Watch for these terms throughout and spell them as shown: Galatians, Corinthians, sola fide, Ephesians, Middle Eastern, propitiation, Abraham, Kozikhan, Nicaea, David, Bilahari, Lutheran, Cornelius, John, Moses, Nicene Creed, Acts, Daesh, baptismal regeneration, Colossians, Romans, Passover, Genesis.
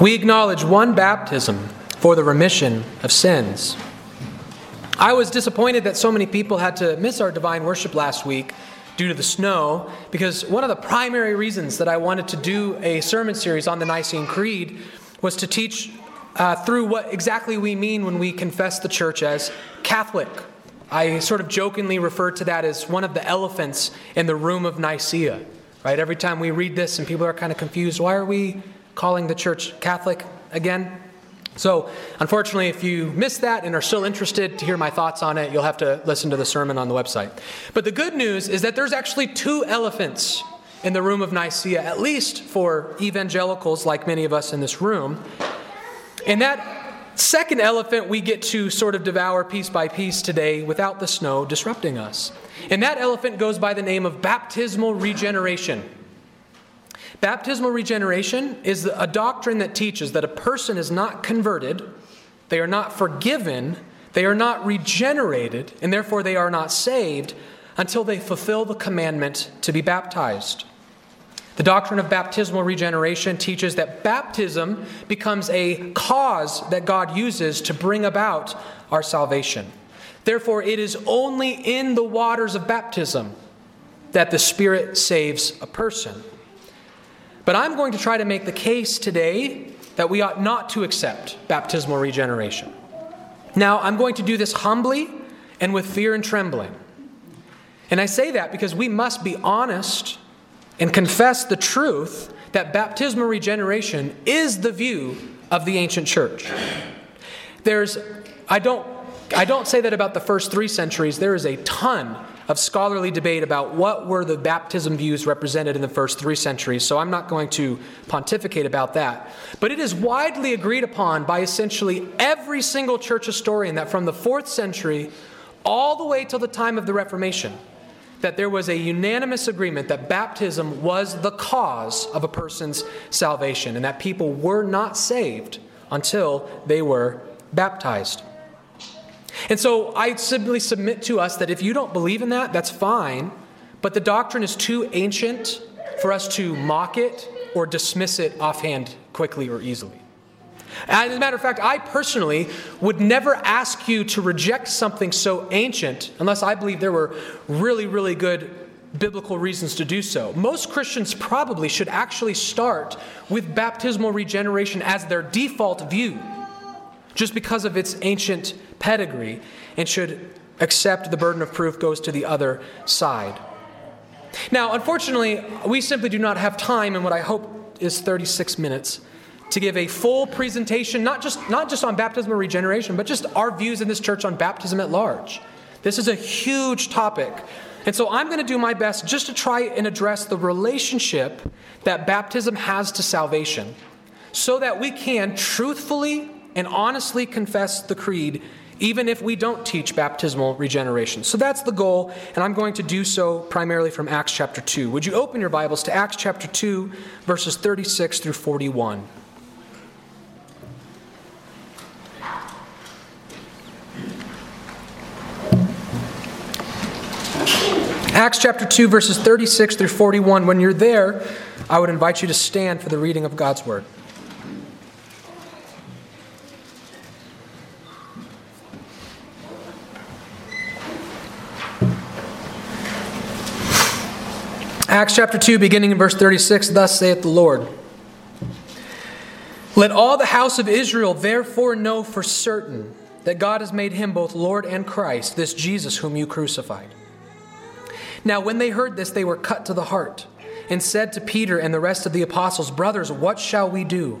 We acknowledge one baptism for the remission of sins. I was disappointed that so many people had to miss our divine worship last week due to the snow, because one of the primary reasons that I wanted to do a sermon series on the Nicene Creed was to teach through what exactly we mean when we confess the church as Catholic. I sort of jokingly refer to that as one of the elephants in the room of Nicaea, right? Every time we read this and people are kind of confused, why are we calling the church Catholic again? So, unfortunately, if you missed that and are still interested to hear my thoughts on it, you'll have to listen to the sermon on the website. But the good news is that there's actually two elephants in the room of Nicaea, at least for evangelicals like many of us in this room. And that second elephant we get to sort of devour piece by piece today without the snow disrupting us. And that elephant goes by the name of baptismal regeneration. Baptismal regeneration is a doctrine that teaches that a person is not converted, they are not forgiven, they are not regenerated, and therefore they are not saved until they fulfill the commandment to be baptized. The doctrine of baptismal regeneration teaches that baptism becomes a cause that God uses to bring about our salvation. Therefore, it is only in the waters of baptism that the Spirit saves a person. But I'm going to try to make the case today that we ought not to accept baptismal regeneration. Now, I'm going to do this humbly and with fear and trembling. And I say that because we must be honest and confess the truth that baptismal regeneration is the view of the ancient church. I don't say that about the first 3 centuries. There is a ton of scholarly debate about what were the baptism views represented in the first 3 centuries, so I'm not going to pontificate about that. But it is widely agreed upon by essentially every single church historian that from the 4th century all the way till the time of the Reformation, that there was a unanimous agreement that baptism was the cause of a person's salvation and that people were not saved until they were baptized. And so I simply submit to us that if you don't believe in that, that's fine. But the doctrine is too ancient for us to mock it or dismiss it offhand quickly or easily. And as a matter of fact, I personally would never ask you to reject something so ancient unless I believe there were really, really good biblical reasons to do so. Most Christians probably should actually start with baptismal regeneration as their default view, just because of its ancient pedigree, and should accept the burden of proof goes to the other side. Now, unfortunately, we simply do not have time in what I hope is 36 minutes to give a full presentation, not just on baptismal regeneration, but just our views in this church on baptism at large. This is a huge topic. And so I'm going to do my best just to try and address the relationship that baptism has to salvation so that we can truthfully and honestly confess the creed, even if we don't teach baptismal regeneration. So that's the goal, and I'm going to do so primarily from Acts chapter 2. Would you open your Bibles to Acts chapter 2, verses 36 through 41? Acts chapter 2, verses 36 through 41. When you're there, I would invite you to stand for the reading of God's Word. Acts chapter 2, beginning in verse 36, thus saith the Lord, "Let all the house of Israel therefore know for certain that God has made him both Lord and Christ, this Jesus whom you crucified." Now when they heard this, they were cut to the heart, and said to Peter and the rest of the apostles, "Brothers, what shall we do?"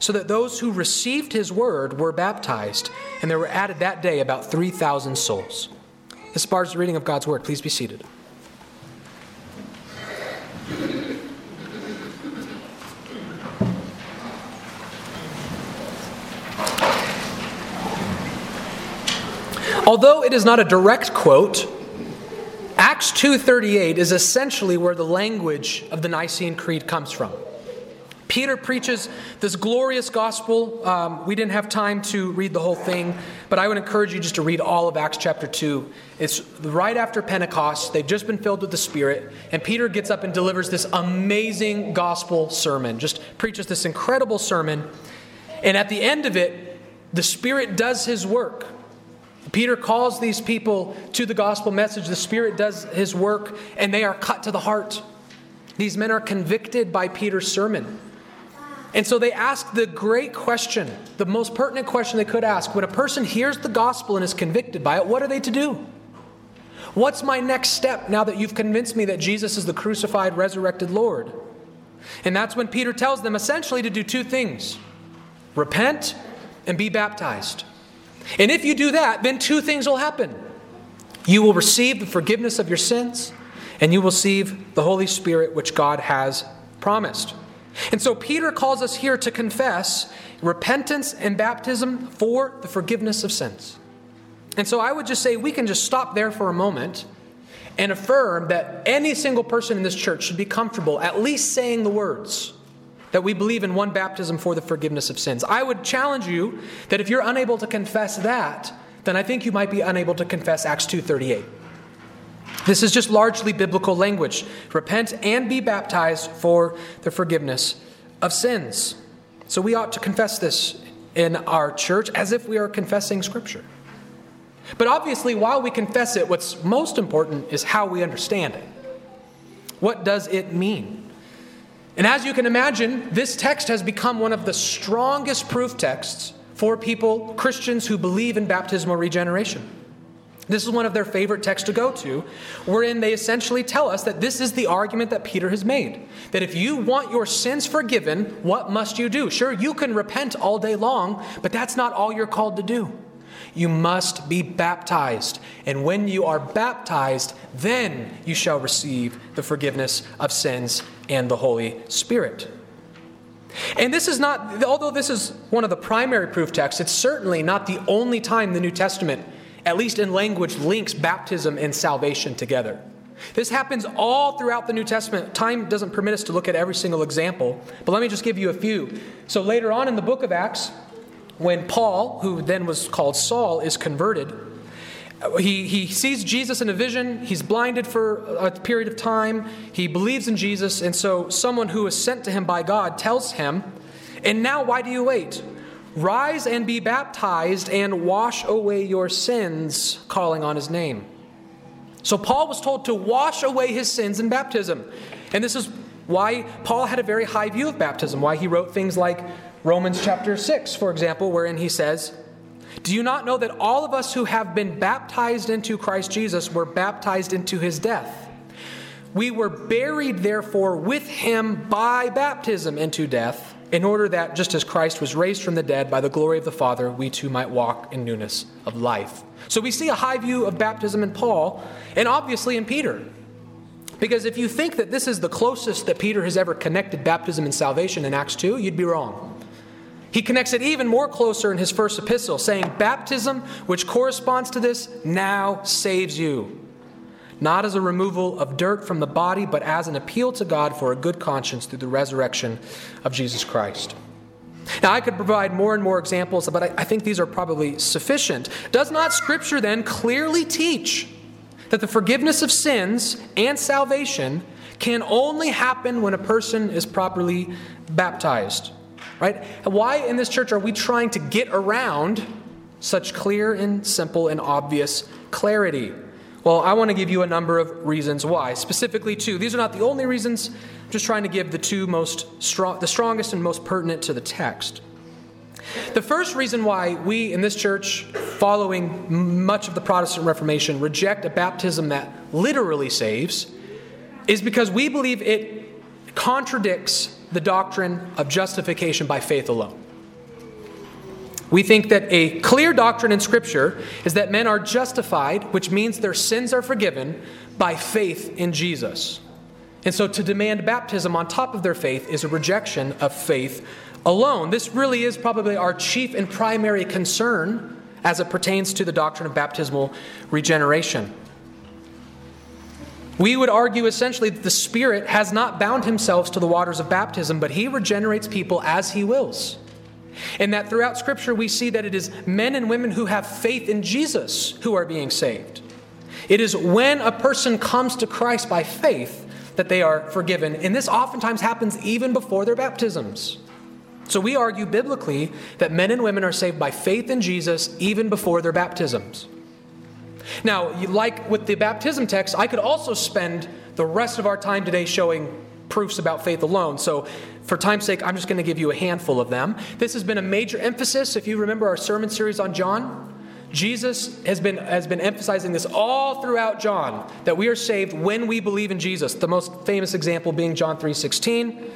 So that those who received his word were baptized, and there were added that day about 3,000 souls. This bars the reading of God's word. Please be seated. Although it is not a direct quote, Acts 2:38 is essentially where the language of the Nicene Creed comes from. Peter preaches this glorious gospel. We didn't have time to read the whole thing, but I would encourage you just to read all of Acts chapter 2. It's right after Pentecost. They've just been filled with the Spirit, and Peter gets up and delivers this amazing gospel sermon, just preaches this incredible sermon. And at the end of it, the Spirit does his work. Peter calls these people to the gospel message. The Spirit does his work, and they are cut to the heart. These men are convicted by Peter's sermon. And so they ask the great question, the most pertinent question they could ask. When a person hears the gospel and is convicted by it, what are they to do? What's my next step now that you've convinced me that Jesus is the crucified, resurrected Lord? And that's when Peter tells them essentially to do two things: repent and be baptized. And if you do that, then two things will happen. You will receive the forgiveness of your sins, and you will receive the Holy Spirit, which God has promised. And so Peter calls us here to confess repentance and baptism for the forgiveness of sins. And so I would just say we can just stop there for a moment and affirm that any single person in this church should be comfortable at least saying the words that we believe in one baptism for the forgiveness of sins. I would challenge you that if you're unable to confess that, then I think you might be unable to confess Acts 2:38. This is just largely biblical language. Repent and be baptized for the forgiveness of sins. So we ought to confess this in our church as if we are confessing Scripture. But obviously, while we confess it, what's most important is how we understand it. What does it mean? And as you can imagine, this text has become one of the strongest proof texts for people, Christians, who believe in baptismal regeneration. This is one of their favorite texts to go to, wherein they essentially tell us that this is the argument that Peter has made. That if you want your sins forgiven, what must you do? Sure, you can repent all day long, but that's not all you're called to do. You must be baptized. And when you are baptized, then you shall receive the forgiveness of sins and the Holy Spirit. And this is not, although this is one of the primary proof texts, it's certainly not the only time the New Testament, at least in language, links baptism and salvation together. This happens all throughout the New Testament. Time doesn't permit us to look at every single example, but let me just give you a few. So later on in the book of Acts, when Paul, who then was called Saul, is converted, he sees Jesus in a vision. He's blinded for a period of time. He believes in Jesus, and so someone who is sent to him by God tells him, "And now why do you wait? Rise and be baptized and wash away your sins," calling on his name. So Paul was told to wash away his sins in baptism. And this is why Paul had a very high view of baptism, why he wrote things like Romans chapter 6, for example, wherein he says, "Do you not know that all of us who have been baptized into Christ Jesus were baptized into his death? We were buried, therefore, with him by baptism into death, in order that, just as Christ was raised from the dead by the glory of the Father, we too might walk in newness of life." So we see a high view of baptism in Paul, and obviously in Peter. Because if you think that this is the closest that Peter has ever connected baptism and salvation in Acts 2, you'd be wrong. He connects it even more closer in his first epistle, saying, "Baptism, which corresponds to this, now saves you. Not as a removal of dirt from the body, but as an appeal to God for a good conscience through the resurrection of Jesus Christ." Now, I could provide more and more examples, but I think these are probably sufficient. Does not Scripture then clearly teach that the forgiveness of sins and salvation can only happen when a person is properly baptized? Right? Why in this church are we trying to get around such clear and simple and obvious clarity? Well, I want to give you a number of reasons why, specifically two. These are not the only reasons. I'm just trying to give the two most the strongest and most pertinent to the text. The first reason why we in this church, following much of the Protestant Reformation, reject a baptism that literally saves is because we believe it contradicts the doctrine of justification by faith alone. We think that a clear doctrine in Scripture is that men are justified, which means their sins are forgiven, by faith in Jesus. And so to demand baptism on top of their faith is a rejection of faith alone. This really is probably our chief and primary concern as it pertains to the doctrine of baptismal regeneration. We would argue essentially that the Spirit has not bound himself to the waters of baptism, but he regenerates people as he wills. And that throughout Scripture we see that it is men and women who have faith in Jesus who are being saved. It is when a person comes to Christ by faith that they are forgiven. And this oftentimes happens even before their baptisms. So we argue biblically that men and women are saved by faith in Jesus even before their baptisms. Now, like with the baptism text, I could also spend the rest of our time today showing proofs about faith alone. So for time's sake, I'm just going to give you a handful of them. This has been a major emphasis. If you remember our sermon series on John, Jesus has been emphasizing this all throughout John, that we are saved when we believe in Jesus. The most famous example being John 3:16.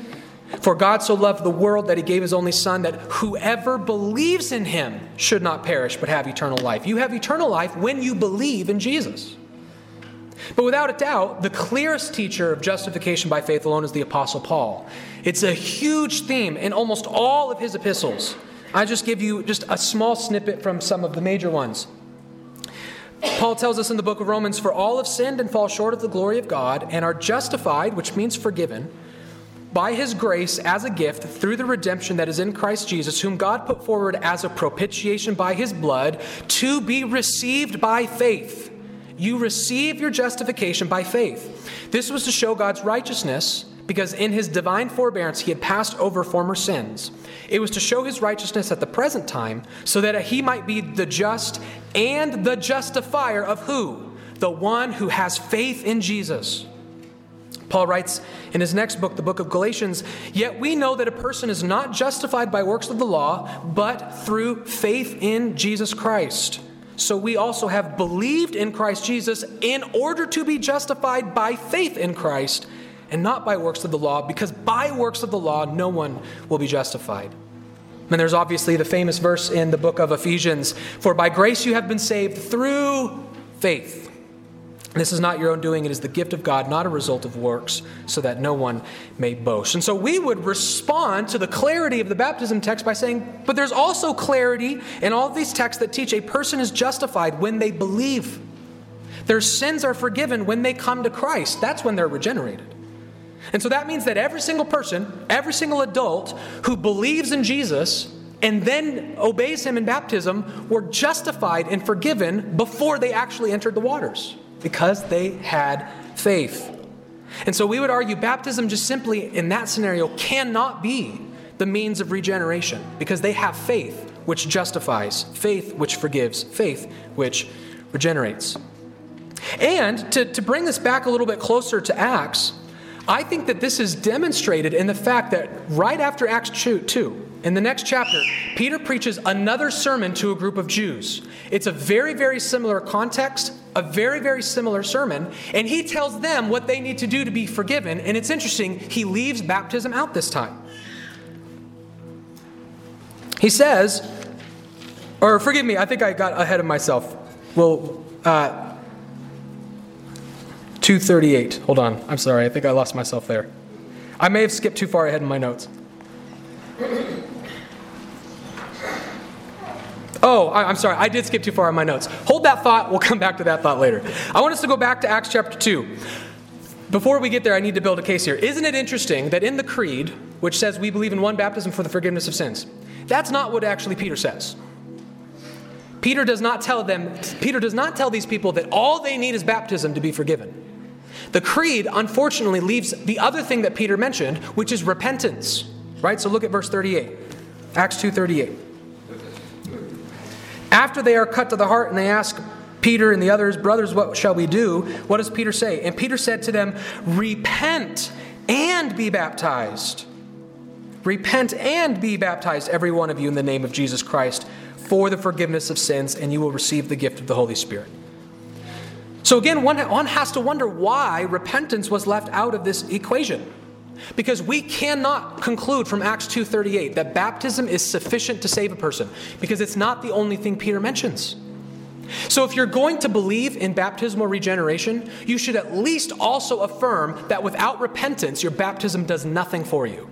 For God so loved the world that he gave his only Son, that whoever believes in him should not perish but have eternal life. You have eternal life when you believe in Jesus. But without a doubt, the clearest teacher of justification by faith alone is the Apostle Paul. It's a huge theme in almost all of his epistles. I just give you just a small snippet from some of the major ones. Paul tells us in the book of Romans, for all have sinned and fall short of the glory of God and are justified, which means forgiven, by his grace as a gift through the redemption that is in Christ Jesus, whom God put forward as a propitiation by his blood to be received by faith. You receive your justification by faith. This was to show God's righteousness, because in his divine forbearance he had passed over former sins. It was to show his righteousness at the present time, so that he might be the just and the justifier of who? The one who has faith in Jesus. Paul writes in his next book, the book of Galatians, yet we know that a person is not justified by works of the law, but through faith in Jesus Christ. So we also have believed in Christ Jesus in order to be justified by faith in Christ, and not by works of the law, because by works of the law no one will be justified. And there's obviously the famous verse in the book of Ephesians, for by grace you have been saved through faith. This is not your own doing, it is the gift of God, not a result of works, so that no one may boast. And so we would respond to the clarity of the baptism text by saying, but there's also clarity in all of these texts that teach a person is justified when they believe. Their sins are forgiven when they come to Christ. That's when they're regenerated. And so that means that every single person, every single adult who believes in Jesus and then obeys him in baptism were justified and forgiven before they actually entered the waters, because they had faith. And so we would argue baptism just simply in that scenario cannot be the means of regeneration, because they have faith which justifies, faith which forgives, faith which regenerates. And to bring this back a little bit closer to Acts, I think that this is demonstrated in the fact that right after Acts 2, in the next chapter, Peter preaches another sermon to a group of Jews. It's a very, very similar context, a very, very similar sermon, and he tells them what they need to do to be forgiven. And it's interesting, he leaves baptism out this time. He says, or forgive me, I think I got ahead of myself. Well, 238. Hold on. I'm sorry. I think I lost myself there. I may have skipped too far ahead in my notes. Oh, I'm sorry. I did skip too far in my notes. Hold that thought. We'll come back to that thought later. I want us to go back to Acts chapter 2. Before we get there, I need to build a case here. Isn't it interesting that in the creed, which says we believe in one baptism for the forgiveness of sins, that's not what actually Peter says. Peter does not tell these people that all they need is baptism to be forgiven. The creed, unfortunately, leaves the other thing that Peter mentioned, which is repentance, right? So look at verse 38, Acts 2:38. After they are cut to the heart and they ask Peter and the others, brothers, what shall we do? What does Peter say? And Peter said to them, repent and be baptized. Repent and be baptized, every one of you, in the name of Jesus Christ, for the forgiveness of sins, and you will receive the gift of the Holy Spirit. So again, one has to wonder why repentance was left out of this equation. Because we cannot conclude from Acts 2:38 that baptism is sufficient to save a person, because it's not the only thing Peter mentions. So if you're going to believe in baptismal regeneration, you should at least also affirm that without repentance, your baptism does nothing for you.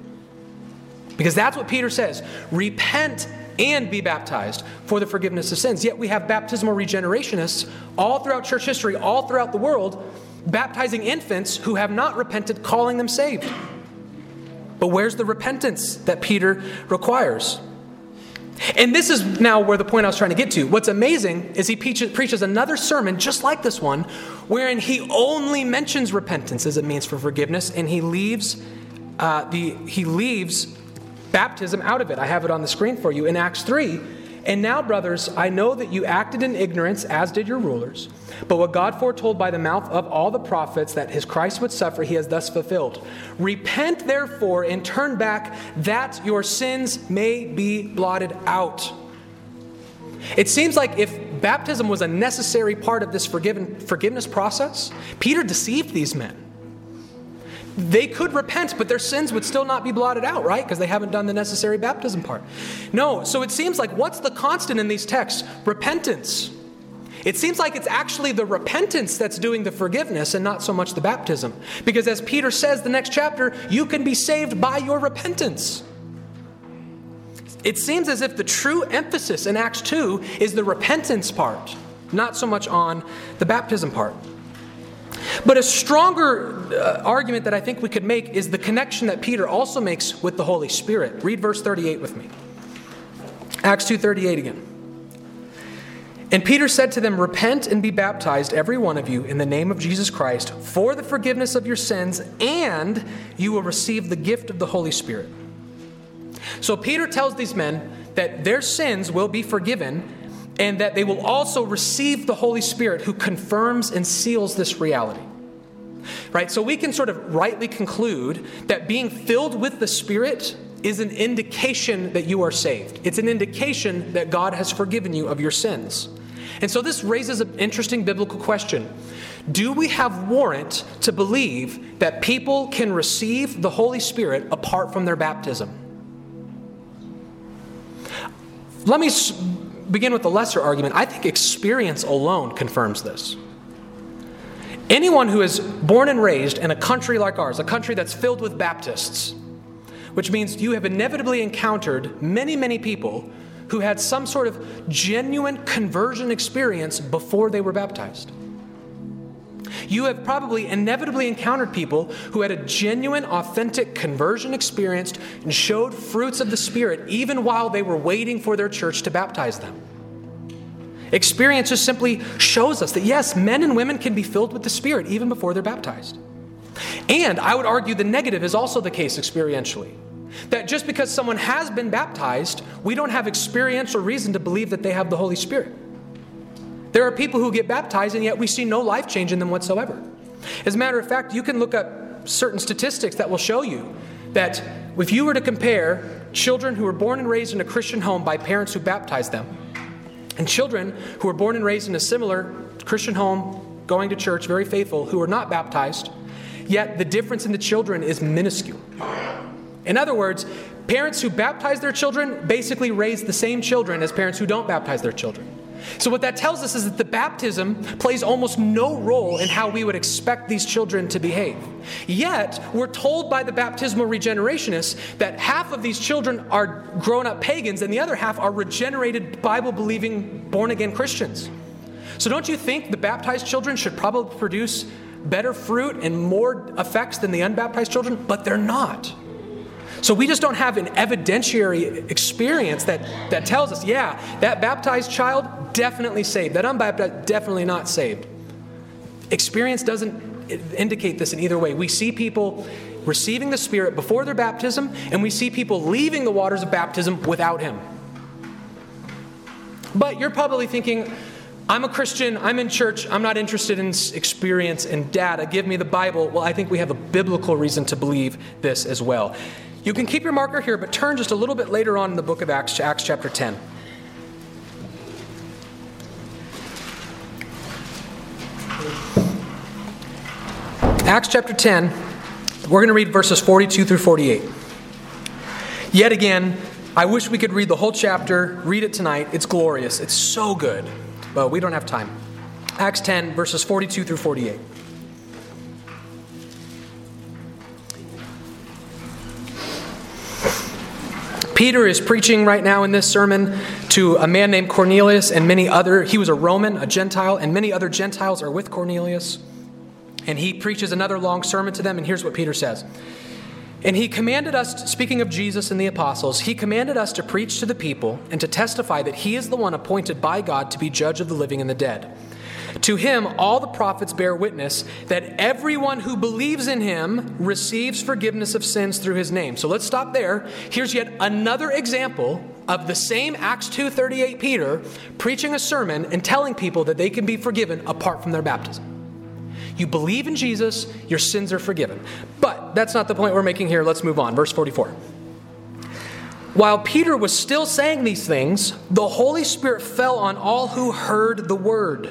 Because that's what Peter says. Repent and be baptized for the forgiveness of sins. Yet we have baptismal regenerationists all throughout church history, all throughout the world, baptizing infants who have not repented, calling them saved. But where's the repentance that Peter requires? And this is now where the point I was trying to get to. What's amazing is he preaches another sermon just like this one, wherein he only mentions repentance as it means for forgiveness, and he leaves baptism out of it. I have it on the screen for you in Acts 3. And now, brothers, I know that you acted in ignorance, as did your rulers. But what God foretold by the mouth of all the prophets that his Christ would suffer, he has thus fulfilled. Repent, therefore, and turn back, that your sins may be blotted out. It seems like if baptism was a necessary part of this forgiveness process, Peter deceived these men. They could repent, but their sins would still not be blotted out, right? Because they haven't done the necessary baptism part. No, so it seems like what's the constant in these texts? Repentance. It seems like it's actually the repentance that's doing the forgiveness and not so much the baptism. Because as Peter says the next chapter, you can be saved by your repentance. It seems as if the true emphasis in Acts 2 is the repentance part, not so much on the baptism part. But a stronger argument that I think we could make is the connection that Peter also makes with the Holy Spirit. Read verse 38 with me. Acts 2:38 again. And Peter said to them, repent and be baptized, every one of you, in the name of Jesus Christ, for the forgiveness of your sins, and you will receive the gift of the Holy Spirit. So Peter tells these men that their sins will be forgiven, and that they will also receive the Holy Spirit who confirms and seals this reality. Right? So we can sort of rightly conclude that being filled with the Spirit is an indication that you are saved. It's an indication that God has forgiven you of your sins. And so this raises an interesting biblical question. Do we have warrant to believe that people can receive the Holy Spirit apart from their baptism? Let me begin with the lesser argument. I think experience alone confirms this. Anyone who is born and raised in a country like ours, a country that's filled with Baptists, which means you have inevitably encountered many, many people who had some sort of genuine conversion experience before they were baptized. You have probably inevitably encountered people who had a genuine, authentic conversion experience and showed fruits of the Spirit even while they were waiting for their church to baptize them. Experience just simply shows us that, yes, men and women can be filled with the Spirit even before they're baptized. And I would argue the negative is also the case experientially. That just because someone has been baptized, we don't have experiential reason to believe that they have the Holy Spirit. There are people who get baptized and yet we see no life change in them whatsoever. As a matter of fact, you can look up certain statistics that will show you that if you were to compare children who were born and raised in a Christian home by parents who baptized them and children who were born and raised in a similar Christian home, going to church, very faithful, who were not baptized, yet the difference in the children is minuscule. In other words, parents who baptize their children basically raise the same children as parents who don't baptize their children. So what that tells us is that the baptism plays almost no role in how we would expect these children to behave. Yet, we're told by the baptismal regenerationists that half of these children are grown-up pagans and the other half are regenerated, Bible-believing, born-again Christians. So don't you think the baptized children should probably produce better fruit and more effects than the unbaptized children? But they're not. So we just don't have an evidentiary experience that tells us, yeah, that baptized child, definitely saved. That unbaptized, definitely not saved. Experience doesn't indicate this in either way. We see people receiving the Spirit before their baptism, and we see people leaving the waters of baptism without Him. But you're probably thinking, I'm a Christian, I'm in church, I'm not interested in experience and data, give me the Bible. Well, I think we have a biblical reason to believe this as well. You can keep your marker here, but turn just a little bit later on in the book of Acts, to Acts chapter 10. Acts chapter 10, we're going to read verses 42 through 48. Yet again, I wish we could read the whole chapter, read it tonight. It's glorious. It's so good. But we don't have time. Acts 10, verses 42 through 48. Peter is preaching right now in this sermon to a man named Cornelius and many other. He was a Roman, a Gentile, and many other Gentiles are with Cornelius. And he preaches another long sermon to them, and here's what Peter says. And he commanded us, speaking of Jesus and the apostles, he commanded us to preach to the people and to testify that he is the one appointed by God to be judge of the living and the dead. To him, all the prophets bear witness that everyone who believes in him receives forgiveness of sins through his name. So let's stop there. Here's yet another example of the same Acts 2:38 Peter preaching a sermon and telling people that they can be forgiven apart from their baptism. You believe in Jesus, your sins are forgiven. But that's not the point we're making here. Let's move on. Verse 44. While Peter was still saying these things, the Holy Spirit fell on all who heard the word.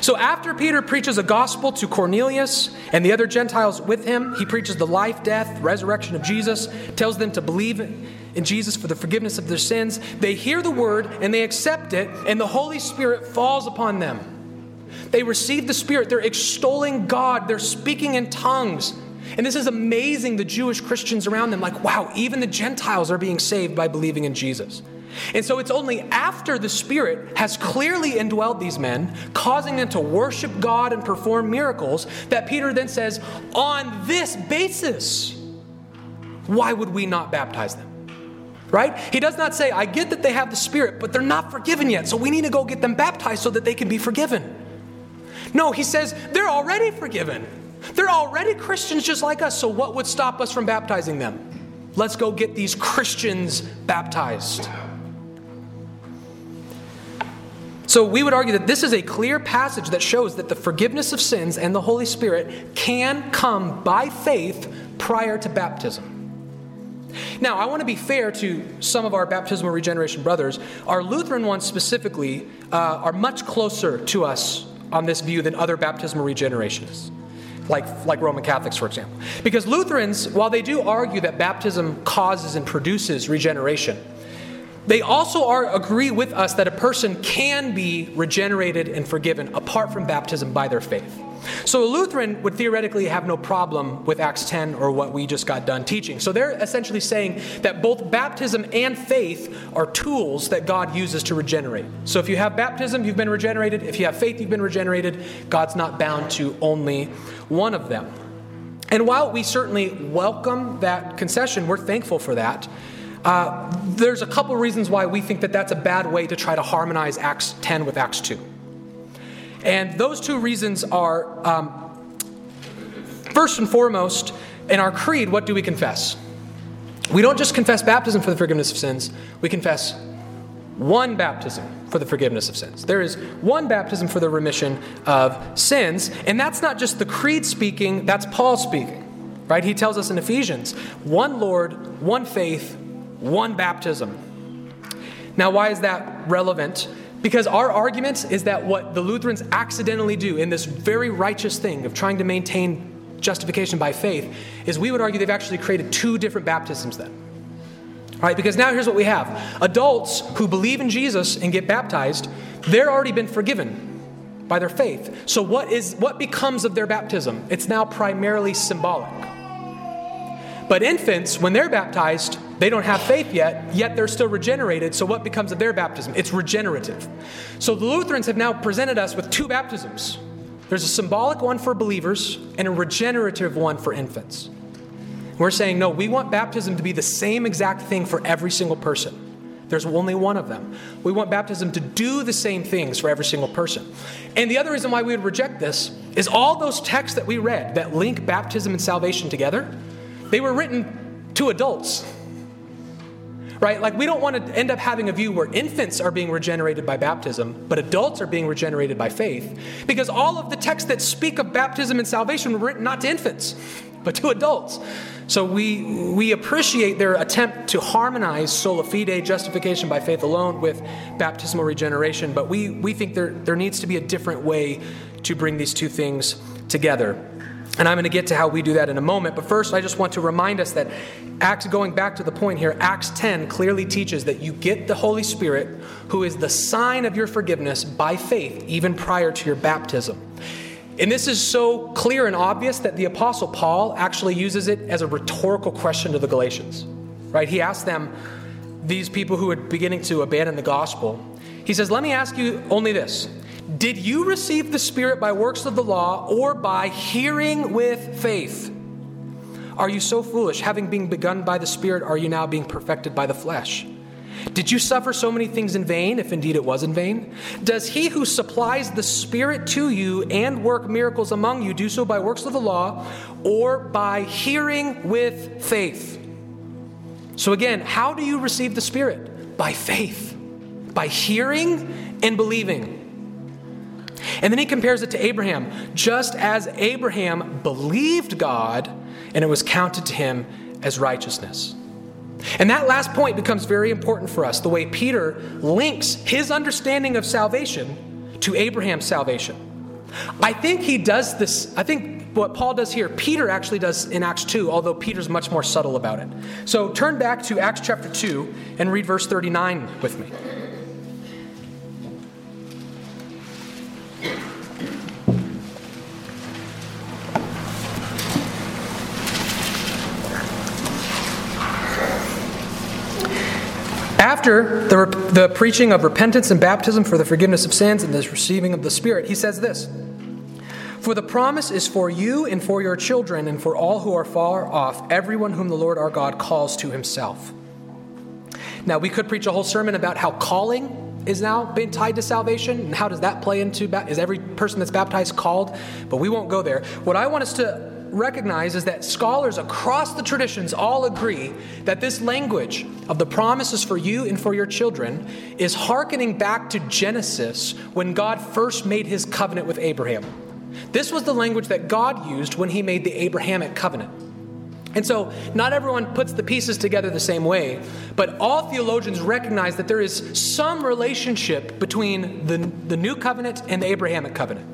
So after Peter preaches a gospel to Cornelius and the other Gentiles with him, he preaches the life, death, resurrection of Jesus, tells them to believe in Jesus for the forgiveness of their sins. They hear the word and they accept it, and the Holy Spirit falls upon them. They receive the Spirit. They're extolling God. They're speaking in tongues. And this is amazing, the Jewish Christians around them. Like, wow, even the Gentiles are being saved by believing in Jesus. And so it's only after the Spirit has clearly indwelled these men, causing them to worship God and perform miracles, that Peter then says, on this basis, why would we not baptize them? Right? He does not say, I get that they have the Spirit, but they're not forgiven yet, so we need to go get them baptized so that they can be forgiven. No, he says, they're already forgiven. They're already Christians just like us, so what would stop us from baptizing them? Let's go get these Christians baptized. So we would argue that this is a clear passage that shows that the forgiveness of sins and the Holy Spirit can come by faith prior to baptism. Now, I want to be fair to some of our baptismal regeneration brothers. Our Lutheran ones specifically are much closer to us on this view than other baptismal regenerationists, like Roman Catholics, for example. Because Lutherans, while they do argue that baptism causes and produces regeneration, they also agree with us that a person can be regenerated and forgiven apart from baptism by their faith. So a Lutheran would theoretically have no problem with Acts 10 or what we just got done teaching. So they're essentially saying that both baptism and faith are tools that God uses to regenerate. So if you have baptism, you've been regenerated. If you have faith, you've been regenerated. God's not bound to only one of them. And while we certainly welcome that concession, we're thankful for that, there's a couple reasons why we think that that's a bad way to try to harmonize Acts 10 with Acts 2. And those two reasons are, first and foremost, in our creed, what do we confess? We don't just confess baptism for the forgiveness of sins. We confess one baptism for the forgiveness of sins. There is one baptism for the remission of sins. And that's not just the creed speaking, that's Paul speaking, right? He tells us in Ephesians, one Lord, one faith, one baptism. Now, why is that relevant? Because our argument is that what the Lutherans accidentally do in this very righteous thing of trying to maintain justification by faith is we would argue they've actually created two different baptisms then. All right, because now here's what we have. Adults who believe in Jesus and get baptized, they're already been forgiven by their faith. So what becomes of their baptism? It's now primarily symbolic. But infants, when they're baptized, they don't have faith yet they're still regenerated. So what becomes of their baptism? It's regenerative. So the Lutherans have now presented us with two baptisms. There's a symbolic one for believers and a regenerative one for infants. We're saying, no, we want baptism to be the same exact thing for every single person. There's only one of them. We want baptism to do the same things for every single person. And the other reason why we would reject this is all those texts that we read that link baptism and salvation together, they were written to adults. Right? Like, we don't want to end up having a view where infants are being regenerated by baptism, but adults are being regenerated by faith, because all of the texts that speak of baptism and salvation were written not to infants, but to adults. So we appreciate their attempt to harmonize sola fide, justification by faith alone, with baptismal regeneration, but we think there needs to be a different way to bring these two things together. And I'm going to get to how we do that in a moment. But first, I just want to remind us that Acts, going back to the point here, Acts 10 clearly teaches that you get the Holy Spirit, who is the sign of your forgiveness by faith, even prior to your baptism. And this is so clear and obvious that the Apostle Paul actually uses it as a rhetorical question to the Galatians, right? He asked them, these people who are beginning to abandon the gospel, he says, let me ask you only this. Did you receive the Spirit by works of the law or by hearing with faith? Are you so foolish? Having been begun by the Spirit, are you now being perfected by the flesh? Did you suffer so many things in vain, if indeed it was in vain? Does he who supplies the Spirit to you and work miracles among you do so by works of the law or by hearing with faith? So again, how do you receive the Spirit? By faith, by hearing and believing. And then he compares it to Abraham. Just as Abraham believed God, and it was counted to him as righteousness. And that last point becomes very important for us, the way Peter links his understanding of salvation to Abraham's salvation. I think he does this, I think what Paul does here, Peter actually does in Acts 2, although Peter's much more subtle about it. So turn back to Acts chapter 2 and read verse 39 with me. After the preaching of repentance and baptism for the forgiveness of sins and the receiving of the Spirit, he says this, for the promise is for you and for your children and for all who are far off, everyone whom the Lord our God calls to himself. Now, we could preach a whole sermon about how calling is now been tied to salvation and how does that play into, is every person that's baptized called? But we won't go there. What I want us to recognize is that scholars across the traditions all agree that this language of the promises for you and for your children is hearkening back to Genesis when God first made his covenant with Abraham. This was the language that God used when he made the Abrahamic covenant. And so not everyone puts the pieces together the same way, but all theologians recognize that there is some relationship between the new covenant and the Abrahamic covenant.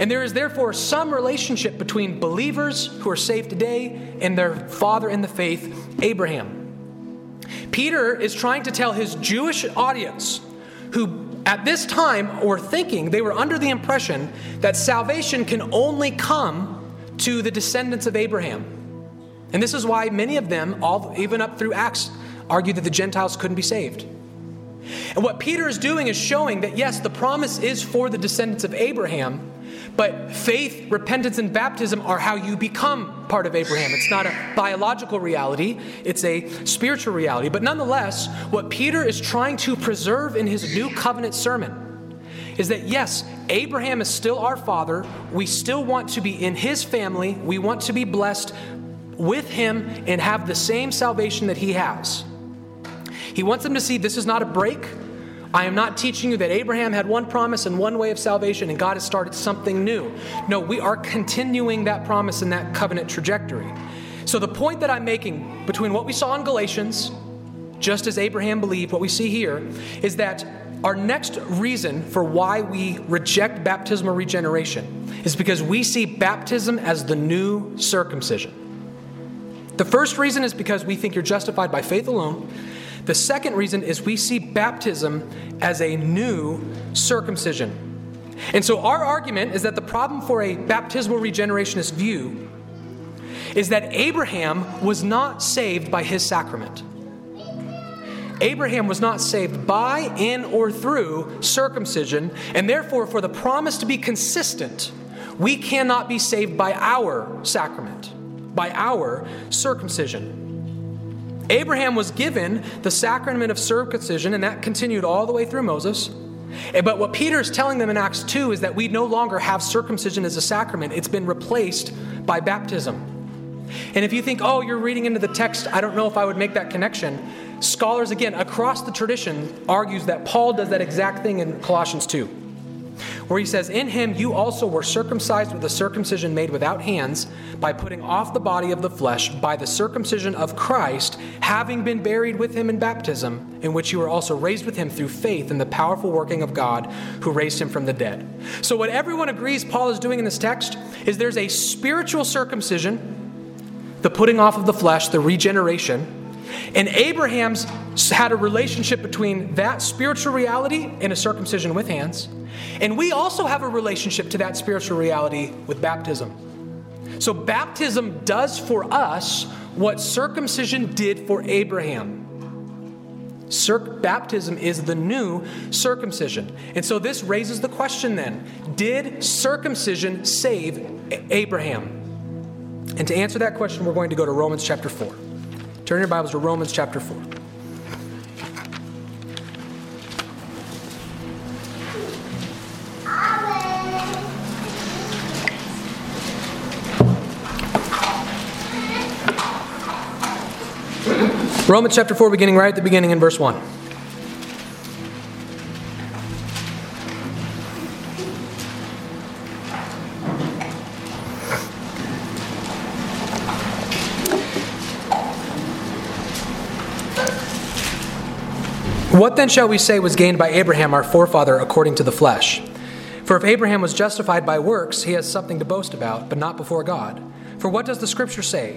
And there is therefore some relationship between believers who are saved today and their father in the faith, Abraham. Peter is trying to tell his Jewish audience, who at this time were thinking, they were under the impression that salvation can only come to the descendants of Abraham. And this is why many of them, all even up through Acts, argued that the Gentiles couldn't be saved. And what Peter is doing is showing that, yes, the promise is for the descendants of Abraham, but faith, repentance, and baptism are how you become part of Abraham. It's not a biological reality. It's a spiritual reality. But nonetheless, what Peter is trying to preserve in his new covenant sermon is that, yes, Abraham is still our father. We still want to be in his family. We want to be blessed with him and have the same salvation that he has. He wants them to see this is not a break. I am not teaching you that Abraham had one promise and one way of salvation and God has started something new. No, we are continuing that promise and that covenant trajectory. So the point that I'm making between what we saw in Galatians, just as Abraham believed, what we see here is that our next reason for why we reject baptismal regeneration is because we see baptism as the new circumcision. The first reason is because we think you're justified by faith alone. The second reason is we see baptism as a new circumcision. And so our argument is that the problem for a baptismal regenerationist view is that Abraham was not saved by his sacrament. Abraham was not saved by, in, or through circumcision, and therefore for the promise to be consistent, we cannot be saved by our sacrament, by our circumcision. Abraham was given the sacrament of circumcision, and that continued all the way through Moses. But what Peter is telling them in Acts 2 is that we no longer have circumcision as a sacrament. It's been replaced by baptism. And if you think, oh, you're reading into the text, I don't know if I would make that connection. Scholars, again, across the tradition, argues that Paul does that exact thing in Colossians 2. where he says, "In him you also were circumcised with a circumcision made without hands, by putting off the body of the flesh by the circumcision of Christ, having been buried with him in baptism, in which you were also raised with him through faith in the powerful working of God who raised him from the dead." So what everyone agrees Paul is doing in this text is there's a spiritual circumcision, the putting off of the flesh, the regeneration. And Abraham's had a relationship between that spiritual reality and a circumcision with hands. And we also have a relationship to that spiritual reality with baptism. So baptism does for us what circumcision did for Abraham. Baptism is the new circumcision. And so this raises the question then, did circumcision save Abraham? And to answer that question, we're going to go to Romans chapter 4. Turn your Bibles to Romans chapter 4. Romans chapter 4, beginning right at the beginning in verse 1. "What then shall we say was gained by Abraham our forefather according to the flesh? For if Abraham was justified by works, he has something to boast about, but not before God. For what does the Scripture say?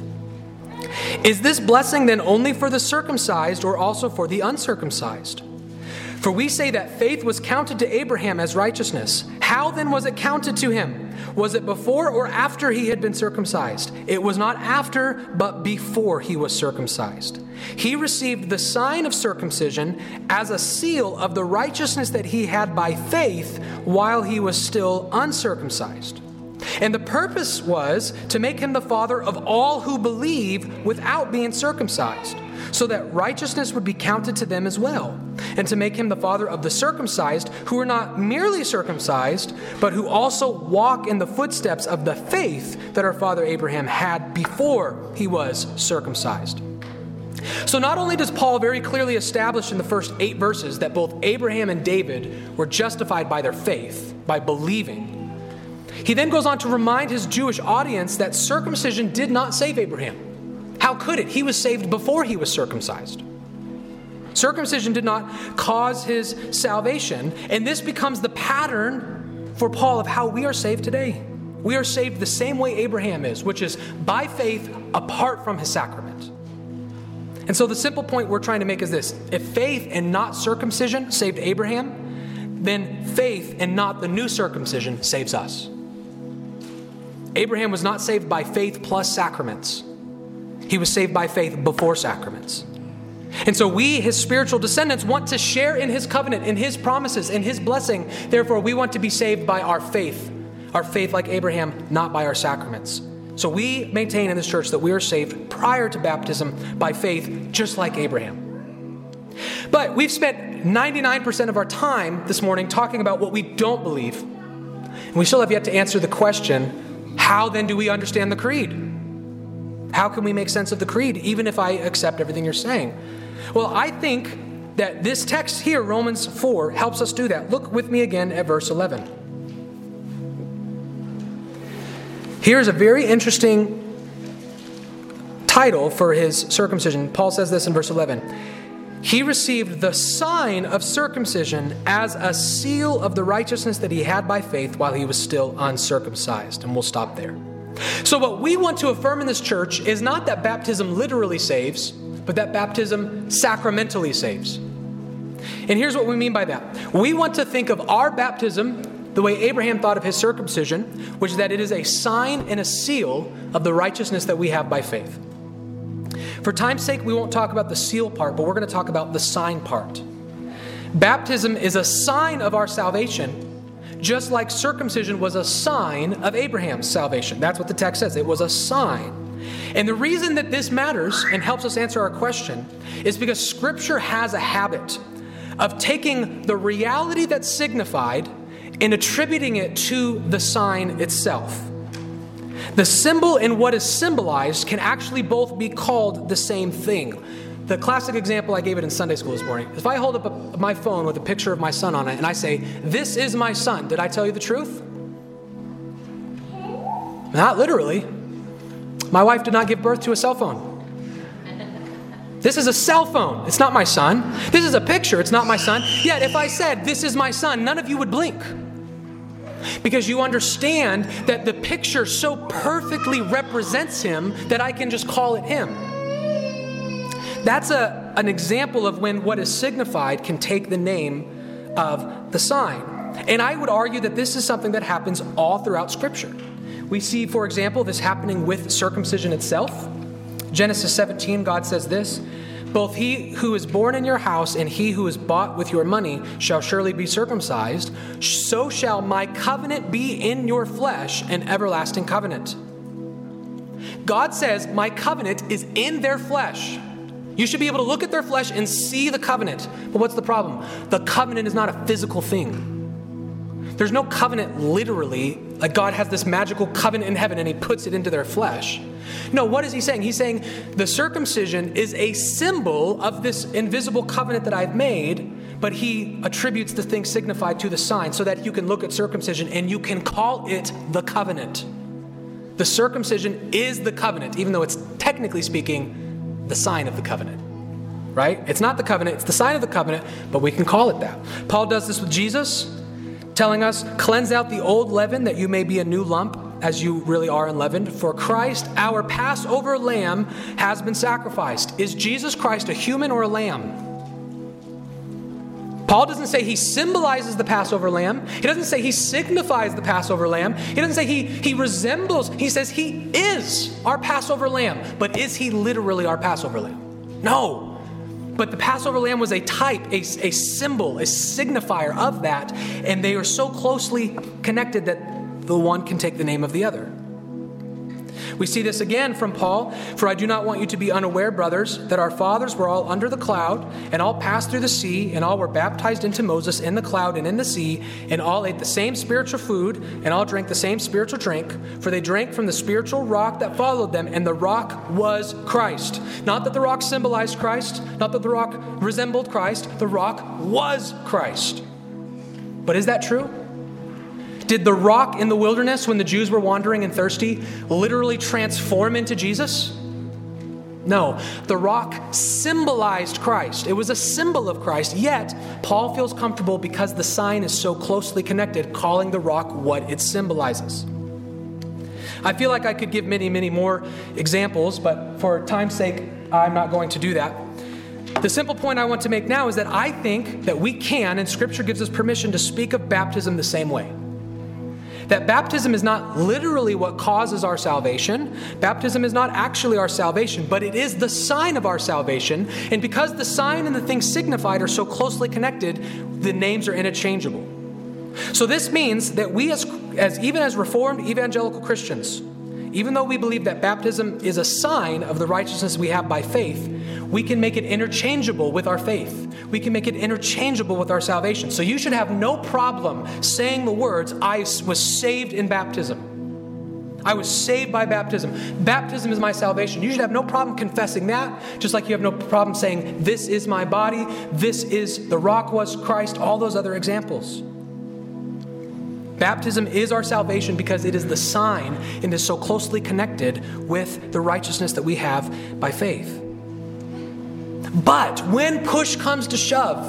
Is this blessing then only for the circumcised or also for the uncircumcised? For we say that faith was counted to Abraham as righteousness. How then was it counted to him? Was it before or after he had been circumcised? It was not after, but before he was circumcised. He received the sign of circumcision as a seal of the righteousness that he had by faith while he was still uncircumcised. And the purpose was to make him the father of all who believe without being circumcised, so that righteousness would be counted to them as well, and to make him the father of the circumcised, who are not merely circumcised, but who also walk in the footsteps of the faith that our father Abraham had before he was circumcised." So not only does Paul very clearly establish in the first 8 verses that both Abraham and David were justified by their faith, by believing, he then goes on to remind his Jewish audience that circumcision did not save Abraham. How could it? He was saved before he was circumcised. Circumcision did not cause his salvation, and this becomes the pattern for Paul of how we are saved today. We are saved the same way Abraham is, which is by faith apart from his sacrament. And so the simple point we're trying to make is this: if faith and not circumcision saved Abraham, then faith and not the new circumcision saves us. Abraham was not saved by faith plus sacraments. He was saved by faith before sacraments. And so we, his spiritual descendants, want to share in his covenant, in his promises, in his blessing. Therefore, we want to be saved by our faith like Abraham, not by our sacraments. So we maintain in this church that we are saved prior to baptism by faith, just like Abraham. But we've spent 99% of our time this morning talking about what we don't believe. And we still have yet to answer the question, how then do we understand the creed? How can we make sense of the creed, even if I accept everything you're saying? Well, I think that this text here, Romans 4, helps us do that. Look with me again at verse 11. Here's a very interesting title for his circumcision. Paul says this in verse 11. He received the sign of circumcision as a seal of the righteousness that he had by faith while he was still uncircumcised. And we'll stop there. So what we want to affirm in this church is not that baptism literally saves, but that baptism sacramentally saves. And here's what we mean by that. We want to think of our baptism the way Abraham thought of his circumcision, which is that it is a sign and a seal of the righteousness that we have by faith. For time's sake, we won't talk about the seal part, but we're going to talk about the sign part. Baptism is a sign of our salvation, just like circumcision was a sign of Abraham's salvation. That's what the text says. It was a sign. And the reason that this matters and helps us answer our question is because Scripture has a habit of taking the reality that's signified and attributing it to the sign itself. The symbol and what is symbolized can actually both be called the same thing. The classic example, I gave it in Sunday school this morning. If I hold up my phone with a picture of my son on it and I say, "This is my son," did I tell you the truth? Not literally. My wife did not give birth to a cell phone. This is a cell phone. It's not my son. This is a picture. It's not my son. Yet if I said, "This is my son," none of you would blink. Because you understand that the picture so perfectly represents him that I can just call it him. That's an example of when what is signified can take the name of the sign. And I would argue that this is something that happens all throughout Scripture. We see, for example, this happening with circumcision itself. Genesis 17, God says this, "Both he who is born in your house and he who is bought with your money shall surely be circumcised. So shall my covenant be in your flesh, an everlasting covenant." God says, my covenant is in their flesh. You should be able to look at their flesh and see the covenant. But what's the problem? The covenant is not a physical thing. There's no covenant literally, like God has this magical covenant in heaven and he puts it into their flesh. No, what is he saying? He's saying the circumcision is a symbol of this invisible covenant that I've made, but he attributes the thing signified to the sign so that you can look at circumcision and you can call it the covenant. The circumcision is the covenant, even though it's technically speaking the sign of the covenant. Right? It's not the covenant, it's the sign of the covenant, but we can call it that. Paul does this with Jesus, telling us, "Cleanse out the old leaven that you may be a new lump as you really are unleavened. For Christ, our Passover lamb, has been sacrificed." Is Jesus Christ a human or a lamb? Paul doesn't say he symbolizes the Passover lamb. He doesn't say he signifies the Passover lamb. He doesn't say he resembles. He says he is our Passover lamb. But is he literally our Passover lamb? No. But the Passover lamb was a type, a symbol, a signifier of that. And they are so closely connected that the one can take the name of the other. We see this again from Paul. "For I do not want you to be unaware, brothers, that our fathers were all under the cloud, and all passed through the sea, and all were baptized into Moses in the cloud and in the sea, and all ate the same spiritual food, and all drank the same spiritual drink. For they drank from the spiritual rock that followed them, and the rock was Christ." Not that the rock symbolized Christ, not that the rock resembled Christ, the rock was Christ. But is that true? Did the rock in the wilderness when the Jews were wandering and thirsty literally transform into Jesus? No. The rock symbolized Christ. It was a symbol of Christ. Yet, Paul feels comfortable because the sign is so closely connected, calling the rock what it symbolizes. I feel like I could give many, many more examples, but for time's sake, I'm not going to do that. The simple point I want to make now is that I think that we can, and Scripture gives us permission to speak of baptism the same way. That baptism is not literally what causes our salvation. Baptism is not actually our salvation, but it is the sign of our salvation. And because the sign and the thing signified are so closely connected, the names are interchangeable. So this means that we as Reformed evangelical Christians, even though we believe that baptism is a sign of the righteousness we have by faith, we can make it interchangeable with our faith. We can make it interchangeable with our salvation. So you should have no problem saying the words, "I was saved in baptism. I was saved by baptism. Baptism is my salvation." You should have no problem confessing that, just like you have no problem saying, "This is my body. This is the rock was Christ," all those other examples. Baptism is our salvation because it is the sign and is so closely connected with the righteousness that we have by faith. But when push comes to shove,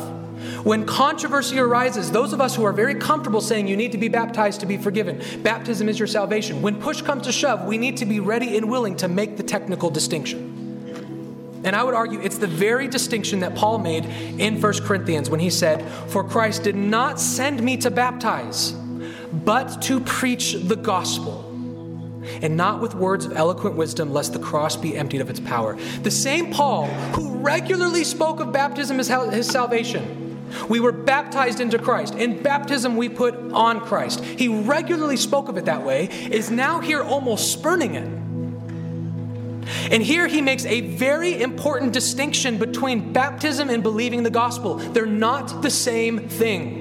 when controversy arises, those of us who are very comfortable saying you need to be baptized to be forgiven, baptism is your salvation. When push comes to shove, we need to be ready and willing to make the technical distinction. And I would argue it's the very distinction that Paul made in 1 Corinthians when he said, "For Christ did not send me to baptize, but to preach the gospel, and not with words of eloquent wisdom, lest the cross be emptied of its power." The same Paul who regularly spoke of baptism as his salvation We were baptized into Christ. In baptism, we put on Christ. He regularly spoke of it that way, is now here almost spurning it. And here he makes a very important distinction between baptism and believing the gospel. They're not the same thing.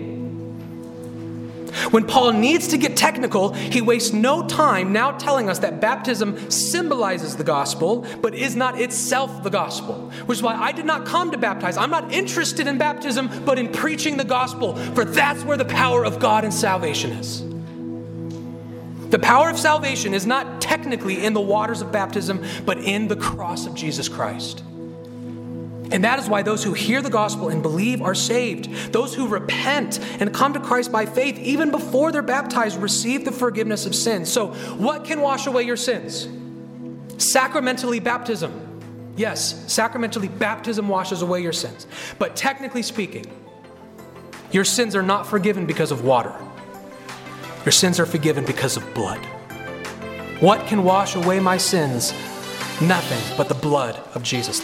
When Paul needs to get technical, he wastes no time now telling us that baptism symbolizes the gospel, but is not itself the gospel. Which is why I did not come to baptize. I'm not interested in baptism, but in preaching the gospel, for that's where the power of God and salvation is. The power of salvation is not technically in the waters of baptism, but in the cross of Jesus Christ. And that is why those who hear the gospel and believe are saved. Those who repent and come to Christ by faith, even before they're baptized, receive the forgiveness of sins. So what can wash away your sins? Sacramentally baptism. Yes, sacramentally baptism washes away your sins. But technically speaking, your sins are not forgiven because of water. Your sins are forgiven because of blood. What can wash away my sins? Nothing but the blood of Jesus.